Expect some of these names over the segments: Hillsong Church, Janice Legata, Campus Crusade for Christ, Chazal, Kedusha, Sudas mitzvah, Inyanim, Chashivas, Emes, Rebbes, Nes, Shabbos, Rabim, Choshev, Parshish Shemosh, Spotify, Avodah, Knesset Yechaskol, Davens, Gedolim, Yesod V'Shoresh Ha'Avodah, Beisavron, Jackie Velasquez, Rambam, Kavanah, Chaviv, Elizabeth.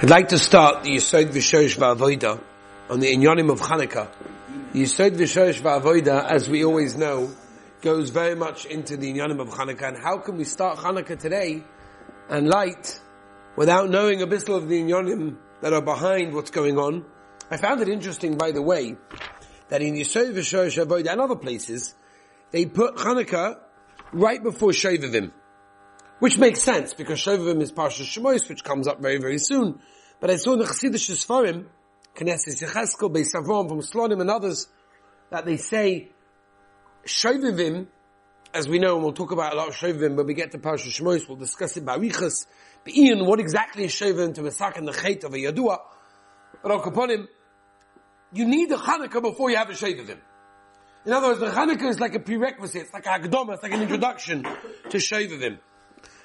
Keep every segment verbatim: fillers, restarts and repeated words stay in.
I'd like to start the Yesod V'Shoresh Ha'Avodah on the Inyanim of Chanukah. The Yesod V'Shoresh Ha'Avodah, as we always know, goes very much into the Inyanim of Chanukah. And how can we start Chanukah today and light without knowing a bit of the Inyanim that are behind what's going on? I found it interesting, by the way, that in Yesod V'Shoresh Ha'Avodah and other places, they put Chanukah right before Shovavim. Which makes sense, because Shovavim is Parshish Shemosh, which comes up very, very soon. But I saw in the Chesidash Sfoim, Knesset Yechaskol, Beisavron, from Slonim and others, that they say Shovavim, as we know, and we'll talk about a lot of Shovavim, when we get to Parshish Shemosh, we'll discuss it by Barichas, but Ian, what exactly is Shovavim to Mesak and the Chet of a Yadua? But I'll upon him, you need a Chanukah before you have a Shovavim. In other words, the Chanukah is like a prerequisite, it's like a Hagdoma, it's like an introduction to Shovavim.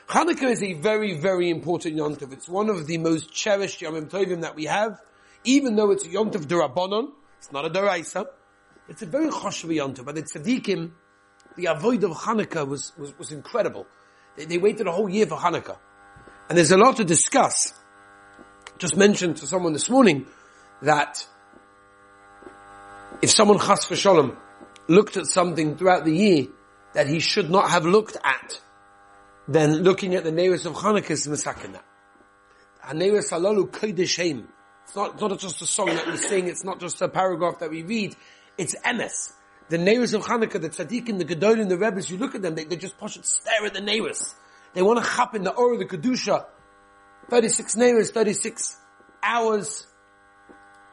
Chanukah is a very, very important Yom tov. It's one of the most cherished Yomim tovim that we have, even though it's a Yom tov Derabbanon, it's not a Deraisa. It's a very Choshev Yom tov. But the Tzaddikim, the Avodah of Chanukah was, was, was incredible. They, they waited a whole year for Chanukah. And there's a lot to discuss. Just mentioned to someone this morning that if someone Chas for Shalom looked at something throughout the year that he should not have looked at, then looking at the Neiros of Chanukah is misakin that. Neiros halalu kedusha. It's not, it's not just a song that we sing, it's not just a paragraph that we read, it's emes. The Neiros of Chanukah, the Tzaddikim, the Gedolim, the Rebbes, you look at them, they, they just posh and stare at the Neiros. They want to chap in the aura of the Kedusha. thirty-six Neiros, thirty-six hours,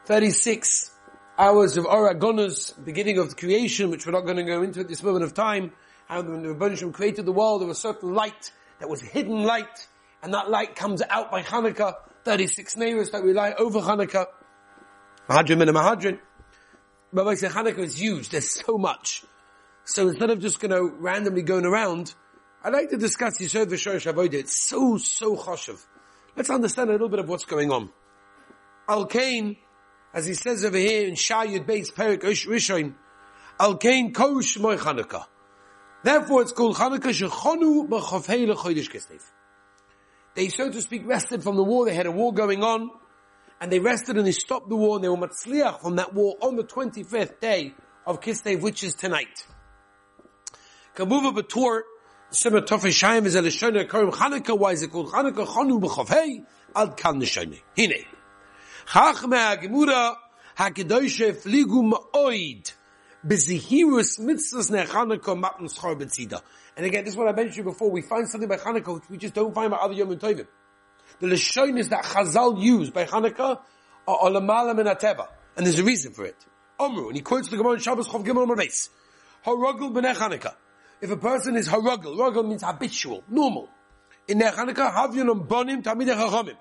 thirty-six hours of aura gonos, beginning of the creation, which we're not going to go into at this moment of time. And when the Rebbeinu Shem created the world, there was certain light that was hidden light, and that light comes out by Chanukah. Thirty-six Neiros that we light over Chanukah. Mahadrim and a Mahadrim. Rabbi said Chanukah is huge. There's so much. So instead of just you know randomly going around, I like to discuss Yesod V'Shoresh Ha'Avodah. It's so so choshev. Let's understand a little bit of what's going on. Al Kain, as he says over here in Shayud Beis Perik Rishon, Al Kain Kosh Moy Chanukah. Therefore, it's called Chanukah Shechonu B'Chofhei L'Chodesh Kislev. They, so to speak, rested from the war. They had a war going on, and they rested and they stopped the war, and they were matzliach from that war on the twenty-fifth day of Kislev, which is tonight. Kamuva B'Tor, Simmer Tofeshayim is a Lashonah Karim Chanukah. Why is it called Chanukah? Chonu B'Chofhei Ad Kan Nishoneh. Hine. Chachmei HaGemura HaKedoshe Fligu Ma'oid. And again, this is what I mentioned before. We find something by Chanukah which we just don't find by other Yomim tovim. The Lashonis that Chazal used by Chanukah are Olamala Menateva. And there's a reason for it. Omru, and he quotes the Gemara in Shabbos Chav Gimel Amar Beis. Harugel b'nei Chanukah. If a person is Harugel, Harugel means habitual, normal. In Nei Chanukah, Havyanam Bonim Tamidei Chachamim.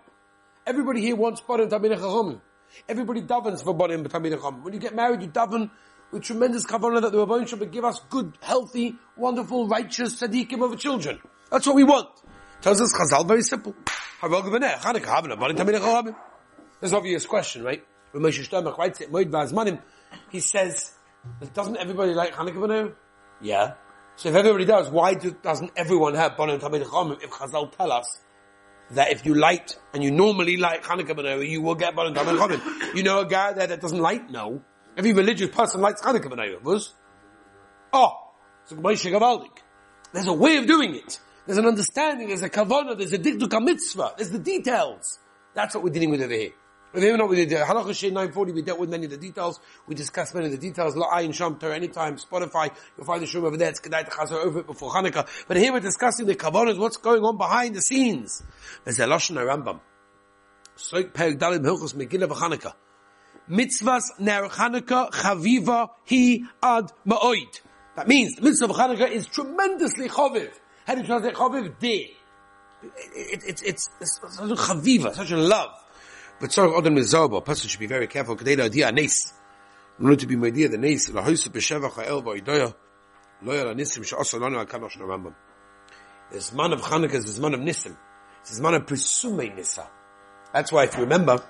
Everybody here wants Bonim Tamidei Chachamim. Everybody davens for Bonim Tamidei Chachamim. When you get married, you daven with tremendous kavanah that the Rebbeinu Shem would give us good, healthy, wonderful, righteous tzaddikim of children. That's what we want. Tells us Chazal very simple. There's an obvious question, right? When Moshe Shlomo writes it, Moed Vazmanim, he says, doesn't everybody like Chanukah now? Yeah. So if everybody does, why do, doesn't everyone have Bonim Tamidei Chachamim? If Chazal tell us that if you light and you normally light Chanukah now, you will get Bonim Tamidei Chachamim. You know a guy there that doesn't light? No. Every religious person likes Chanukah b'nayovus. Oh, it's a Moshe Gavaldik. There's a way of doing it. There's an understanding, there's a Kavanah, there's a Dikduk mitzvah, there's the details. That's what we're dealing with over here. Over here, not with the Halacha Shein nine forty, we dealt with many of the details. We discussed many of the details. La'ayin Sham Torah, anytime, Spotify, you'll find the shroom over there. It's Kedai to Chazor over it before Chanukah. But here we're discussing the Kavanahs, what's going on behind the scenes. There's a Lashon Rambam. Soik Perek Dalim Hilchos Megillah v'Chanukah. Mitzvahs ner Chanukah chaviva hi ad ma'oid. That means the mitzvah of Chanukah is tremendously chaviv. How do you translate chaviv? Day. It, it, it's it's such a chaviva, such a love. But sorry, Adam is Zorba. A person should be very careful. Kadei la'odia nes. In order to be meidia the nes la'hosu b'shevach ha'el va'odoya loya la'nisim she'asa lanu ha'kanosh ha'rambam. This man of Chanukah is this man of nisim. It's this man of presumei nisa. That's why if you remember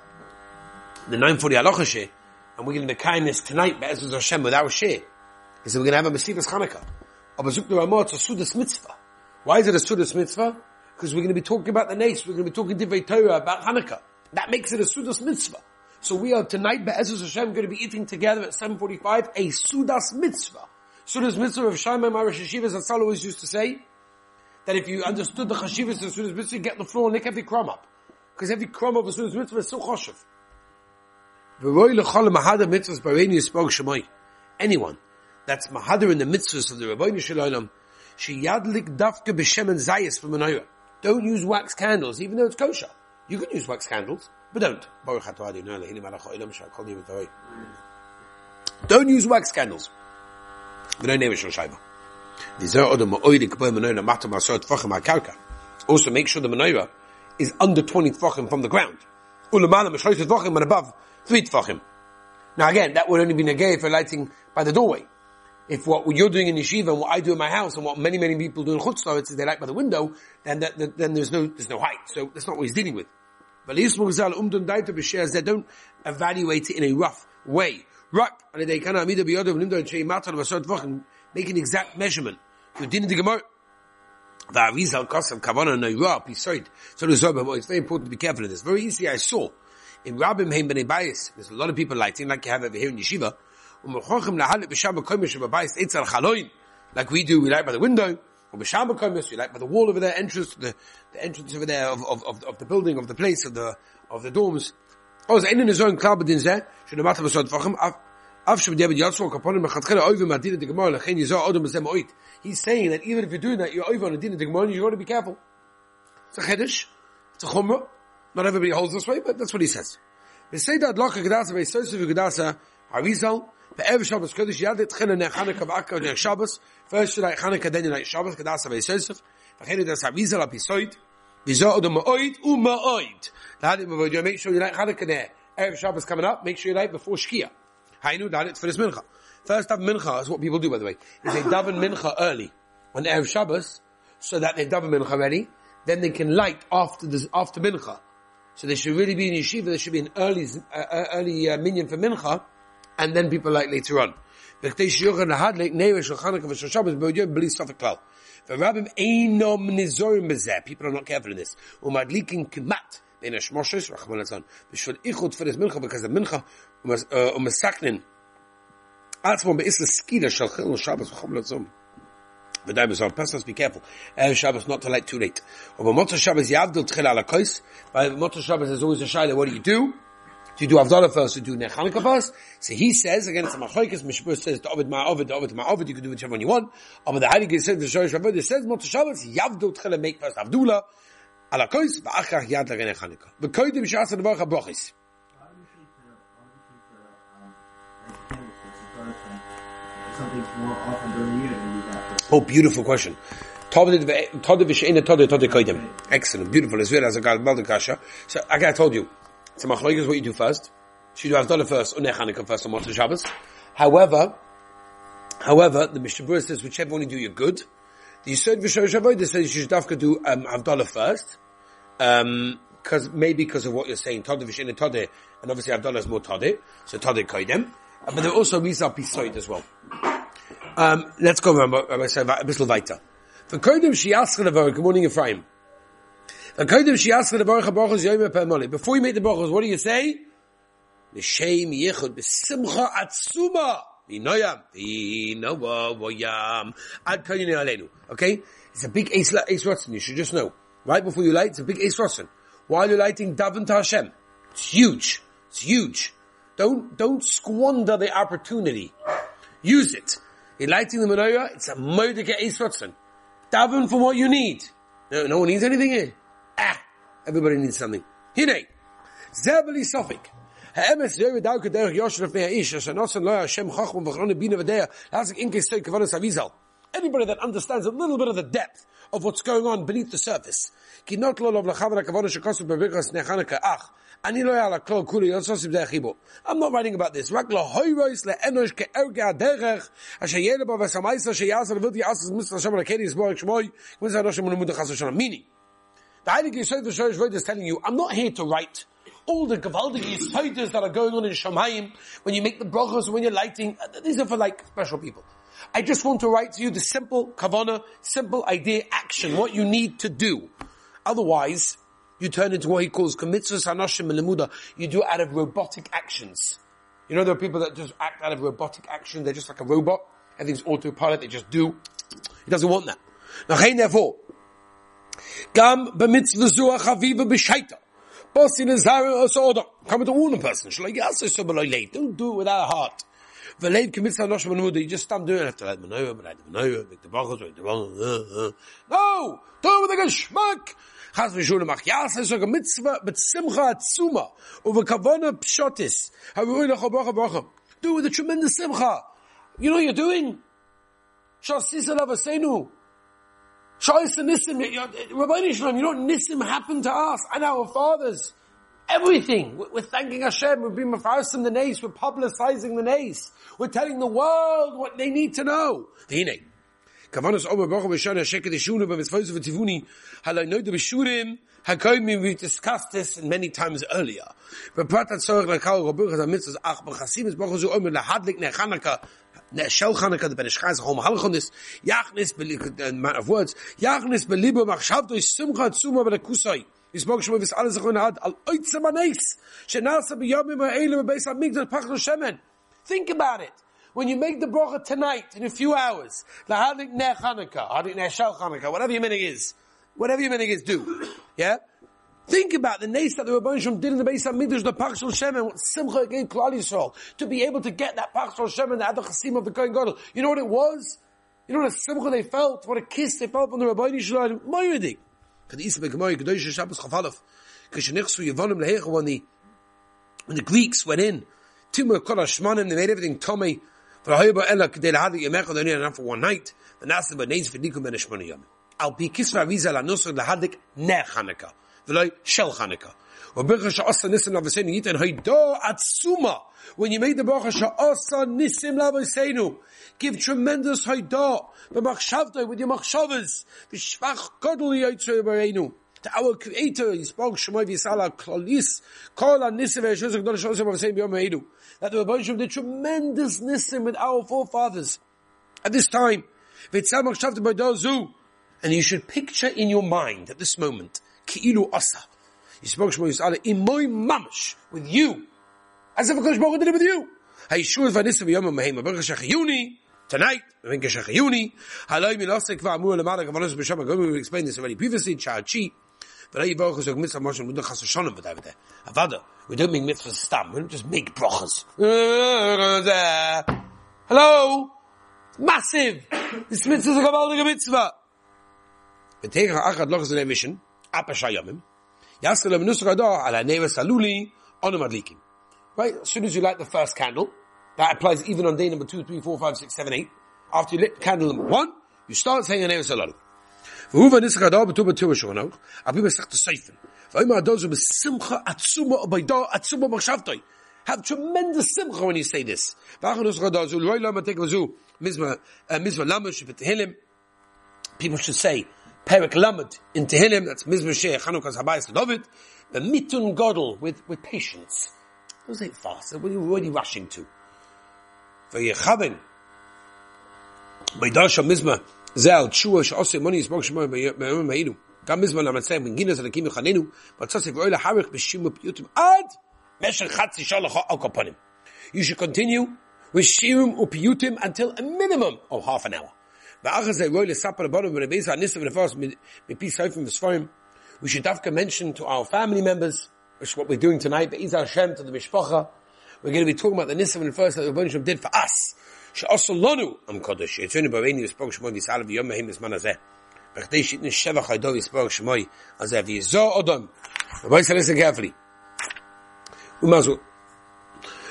the nine forty halacha share, and we're going to be kindness tonight, Be'ezus Hashem, with our share. He said, we're going to have a Mesilas Chanukah. A Bazuk the Ramah, it's a Sudas mitzvah. Why is it a Sudas mitzvah? Because we're going to be talking about the Nes, we're going to be talking Divrei Torah about Chanukah. That makes it a Sudas mitzvah. So we are tonight, Be'ezus Hashem, going to be eating together at seven forty-five a Sudas mitzvah. Sudas mitzvah of Shammai, my Rosh Yeshiva, as Chazal always used to say, that if you understood the Chashivas and Sudas mitzvah, you get the floor and lick every crumb up. Because every crumb of a Sudas mitzvah is still Choshev. Anyone that's Mahadrim in the mitzvahs of the Rabbeinu Shel Olam, sheyadlik dafka b'shem and zayis from menorah. Don't use wax candles, even though it's kosher. You can use wax candles, but don't. Don't use wax candles. Also, make sure the menorah is under twenty tefachim from the ground. And above three tefachim. Now again, that would only be negay for lighting by the doorway. If what you're doing in yeshiva and what I do in my house and what many, many people do in chutzpah, it's they light by the window, then that, that, then there's no, there's no height. So that's not what he's dealing with. But they don't evaluate it in a rough way. Make an exact measurement. So it's very important to be careful of this. Very easy, I saw. In Rabim Heim B'nei Bayis, there's a lot of people lighting, like you have over here in Yeshiva. Like we do, we light by the window. We light by the wall over there, entrance, the, the entrance over there of, of, of, of the building, of the place, of the, of the dorms. He's saying that even if you're doing that, you're over on a din of the Gemara, you've got to be careful. It's a Chedesh, it's a Chumrah. Not everybody holds this way, but that's what he says. First you light Chanukah, then you light Shabbos, Kedusha Beisavron. Make sure you light Chanukah there. Erev Shabbos coming up, make sure you light before Shkia. Hainu dalit for this mincha. First up mincha is what people do, by the way. Is they daven mincha early on Erev Shabbos, so that they daven mincha ready. Then they can light after this, after mincha. So they should really be in yeshiva. There should be an early uh, early uh, minyan for mincha, and then people light later on. People are not careful in this. Because the mincha umasaknin atzmon beislas skida shalchil Shabbos v'chomlatzom. The daimos are persons be careful. Erev Shabbos not to light too late. Over Motzei Shabbos yavdil tchila ala kois. By Motzei Shabbos there's always a shaila. What do you do? Do you do Avodah first? Do you do Ner Chanukah first? So he says again. It's a machoikas. Mishpur says the Ovid ma'ovid, the Ovid ma'ovid. You can do whichever one you want. Over the Harugel says the Shoresh Ha'Avodah says Motzei Shabbos yavdil tchila make first Avdula. Ala kois va'achach yad lagen Chanukah. V'koidim shasa nevarach habrachis. Oh, beautiful question. Excellent, beautiful. As well as a Galbal Kasha. So, like I told you, it's a machloek is what you do first. Should you have done it first, or Ner Chanukah first, or Motzei Shabbos? However, however, the Mishnah Berurah says, whichever one you do, you're good. The Yesod V'Shoresh Ha'Avodah says you should have to do um, Avdallah first, um, cause, maybe because of what you're saying, Todeh V'Shein Todeh, and obviously Avdallah is more Todeh, so Todeh Koidem. But there are also Mizah Pisoid as well. Um, let's go, Rabbi, Rabbi, a bit later. For Koidem Shi'ascha Nevarach, good morning Ephraim. For Koidem Shi'ascha Nevarach HaBarachos Yomim tovim. Before you make the Barachos, what do you say? L'Shem Yechud B'Simcha Atzuma. Okay? It's a big ace, ace rotzen, you should just know. Right before you light, it's a big ace rotzen. While you're lighting, daven to Hashem. It's huge. It's huge. Don't, don't squander the opportunity. Use it. In lighting the menorah, it's a modike ace rotzen. Daven for what you need. No, no one needs anything here. Ah! Everybody needs something. Hine. Zerbeli Sofik. Anybody that understands a little bit of the depth of what's going on beneath the surface. I'm not writing about this. Meaning, the Heilige Yesod V'Shoresh Ha'Avodah is telling you, I'm not here to write all the Gavaldige Yisoidas that are going on in Shamayim, when you make the brachos, when you're lighting, these are for like special people. I just want to write to you the simple Kavanah, simple idea, action, what you need to do. Otherwise, you turn into what he calls Mitzvahs Hanashim Lemuda. You do out of robotic actions. You know, there are people that just act out of robotic action. They're just like a robot. Everything's autopilot. They just do. He doesn't want that. Nachein therefore, Gam b'mitzvah zuah chaviva b'shaita. Bosi nezara osoda. Come to all the person. Don't do it without a heart. V'leid k'mitzvah noshim al-mudah. You just stop doing it after that. No! Do it with a geschmack. Chas v'shul mach yasa so mitzvah but simcha atzuma over kavanah pshotis. Havu'in achobacha bacha. Do it with a tremendous simcha. You know what you're doing? Shasisa lavaseinu. Shasisa nisim. Rabbeinu Shalom, you know what nisim happened to us and our fathers? Everything. We're thanking Hashem. We're being mefarsim the Nes. We're publicizing the Nes. We're telling the world what they need to know. Hine. Kavanah's Omer Baruch Hashanah Sheket Yishunu B'mitzvos V'Tivuni Halaynoid B'Shurim Hakoimim. We've discussed this many times earlier. B'Prat HaTzorech L'Kal Rabuch HaMitzvos Ach B'Chasim B'Chos Omer L'Hadlik Ne'Chanaka Ne'Shel Chanaka B'Neshchaz Hom Halchonis Yachnis B'Lik Man of Words Yachnis B'Libo Machshavdoi Simcha Tzuma B'Nakusai. He's spoken to us all as one had al oitzma neis shenasa biyomim ha'elim be'isad migdal pachlo shemen. Think about it. When you make the bracha tonight in a few hours, lahadlik ne Chanukah, hadlik ne shel Chanukah, whatever your minhag is, whatever your minhag is, do. Yeah. Think about the neis that the Rebbeinu Shalom did in the be'isad migdal the pachlo shemen. What simcha it gave Klal Yisrael to be able to get that pachlo shemen, the adchasim of the Kohen Gadol. You know what it was? You know what a simcha they felt? What a kiss they felt from the Rebbeinu Shalom. Moyedik. When the when the Greeks went in, they made everything Tommy for enough for one night. The When you made the bracha, give tremendous haydah, b'machshavdai, with your machshavas, v'shvach gadol yotzei b'reinu. To our Creator, Yisbach Shemay V'Yisala Klalis, Kol HaNisim V'Yishosek Dol Shosem V'Yisem B'Yom Ha'edu. That the Rebbeinu Shalom did tremendous nisim with our forefathers. At this time, v'tzal machshavdai b'aydah zu, and you should picture in your mind at this moment, ki'ilu asa, Yisbach Shemay V'Yisala imoy mamash, with you, as if a Kodesh Baruch did it with you. Ha'yishuv v'anisim v'yom ha'mehem, v'berach shachiyuni, tonight, we will explain this already previously. Chachi, we don't make mitzvahs stam. We don't just make brachas. Hello, massive. This mitzvah is a gavaldik mitzvah. V'teicha achad lochas le'emission. Apasha yomim. Yasser le'menusuk adah ala neiros aluli onu madlikim. Right, as soon as you light the first candle. That applies even on day number two, three, four, five, six, seven, eight. After you lit candle number one, you start saying your name is Salalu. Have tremendous simcha when you say this. People should say, Perek Lamed in Tehillim, that's Mizmor Sheh Chanukah's Habayis to David, the Mitun Gadol, with, with patience. Those ain't fast. What are you already rushing to? V'yechavin, b'yidasha mizma zeh tshua she'oseh moni yisbog shemay b'yom ha'edu. Gam mizma lamatzeh b'ginas alakim yichanenu b'tzasif oil ha'arich b'shimur piyutim ad meshach chatzi shal lecha al kapanim. You should continue with shirum upiyutim until a minimum of half an hour. V'achaz zeh oil sapar b'adam b'rebeisa anisim v'nefas b'pisayfim v'sfarim. We should dafka mention to our family members, which is what we're doing tonight, be'ezus Hashem to the mishpacha. We're going to be talking about the nisim and first that the Rebbeinu Shalom did for us. She'aseh lanu am kodesh. Yitzoni b'aveinu yisparach shemoi v'yisal v'yom ha'im esman hazeh. B'chdei shitnu shevach haydo yisparach shemoi hazeh v'yizor odom. Rabbi said, listen carefully. Umazu.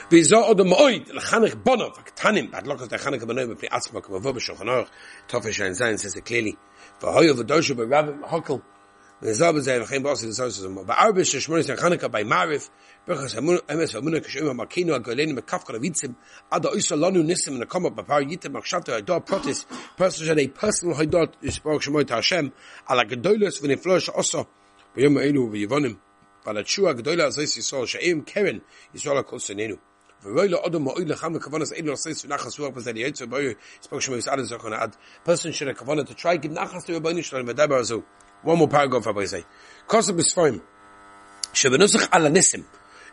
V'yizor odom ma'oid l'chanech bono v'ktanim b'adlokas d'chanech b'noi b'pli atzma k'mavo b'shulchan aruch. Tofes shein zayin says it clearly. V'hoyo v'doshu b'rav hakel. By person should have kavanah to try give nachas to Rebbeinu Shalom. One more paragraph, Rabbi say. Choshev is fine. Shebenusach ala nisim.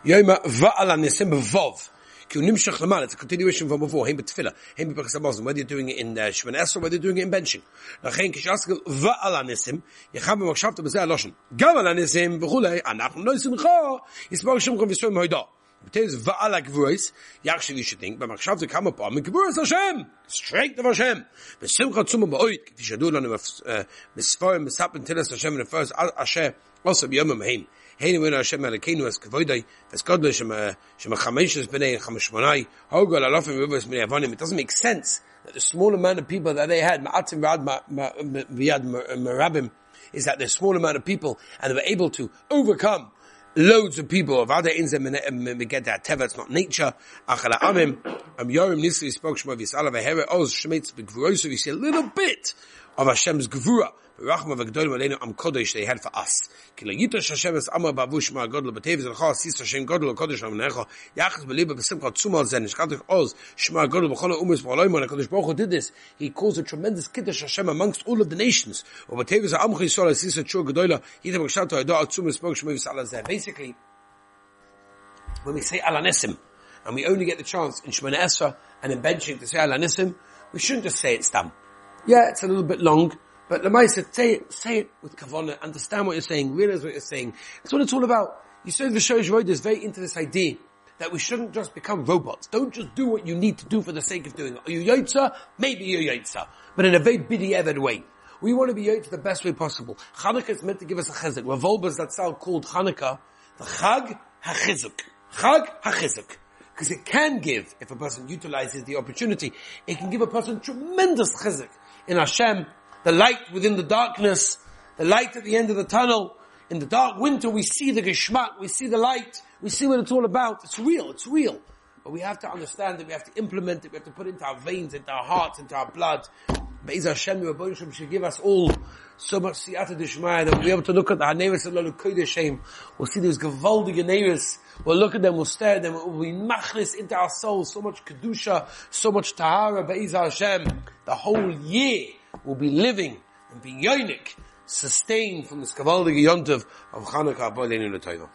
Yoma va'ala nisim vov. It's a continuation from before. Him betfila, him bepachas, whether you're doing it in Shemana Esrei, whether you're doing it in benching. Lachein kishaskel va'alanesim yacham b'machshavta b'zeh loshen. Gam alanesim v'chulei anachnu noisimcha yismar Hashem chav yisroim hoida. B'teiz va'ala gvuris yachshiv. You should think b'machshavta come upon mekvuris Hashem, strength of Hashem. B'simcha tzuma ba'oid k'tishadu lanu misforim misapin tilas Hashem in the first asher also b'yomim heim. Heinu when Hashem Elokeinu as Kavoidai as Godlei Shema Shema Chameshes Bnei Chameshmonai Harugel Alafim Rivers Bnei Avonim. It doesn't make sense that the small amount of people that they had Ma'atim V'Ad V'Yad Merabim is that the small amount of people and they were able to overcome loads of people of other inzem megedat teva. It's not nature. Achala amim am yorim nisli spoke shmo v'yisala v'heret oz shemitz b'gvurosu. You see a little bit of Hashem's gvura. Rachma v'gdolim aleinu am kodesh they had for us. Kila yitosh Hashem es amar bavush ma godlo b'tevez elcha sis Hashem godlo kodesh amnecha yachas b'liba b'simcha tzuma zen nishkatich oz shma godlo b'chol umis b'aloyim. And Kodesh Baruch Hu did this. He caused a tremendous kiddush Hashem amongst all of the nations. B'tevez amchi yisrael sis etchur gedola yidem b'kshato adah tzuma spoke shmo v'yisala zen. Basically, when we say alanesim, and we only get the chance in Shemana Esra and in benching to say alanesim, we shouldn't just say it's dumb. Yeah, it's a little bit long, but Lamaisa, say it, say it with Kavanah, understand what you're saying, realize what you're saying. That's what it's all about. Yesod V'Shoresh Ha'Avodah is very into this idea that we shouldn't just become robots. Don't just do what you need to do for the sake of doing it. Are you Yotza? Maybe you're Yotza, but in a very bidi evad way. We want to be Yotza the best way possible. Chanukah is meant to give us a chizuk. Revolvers that are called Chanukah, the Chag HaChizuk. Chag HaChizuk. Because it can give, if a person utilizes the opportunity, it can give a person tremendous chizuk in Hashem, the light within the darkness, the light at the end of the tunnel. In the dark winter, we see the geshmak, we see the light, we see what it's all about. It's real, it's real. But we have to understand it, we have to implement it, we have to put it into our veins, into our hearts, into our blood. Be'ezus Hashem, Rebbeinu Shem should give us all so much siyata d'shmaya that we'll be able to look at the Neiros and L'Kodeshim. We'll see those gewaldige Neiros. We'll look at them, we'll stare at them, we'll be machlis into our souls. So much Kedusha, so much Tahara, Be'ezus Hashem. The whole year will be living and being yonik, sustained from this gewaldige Yom tov of Chanukah, Avodah, Inyanim.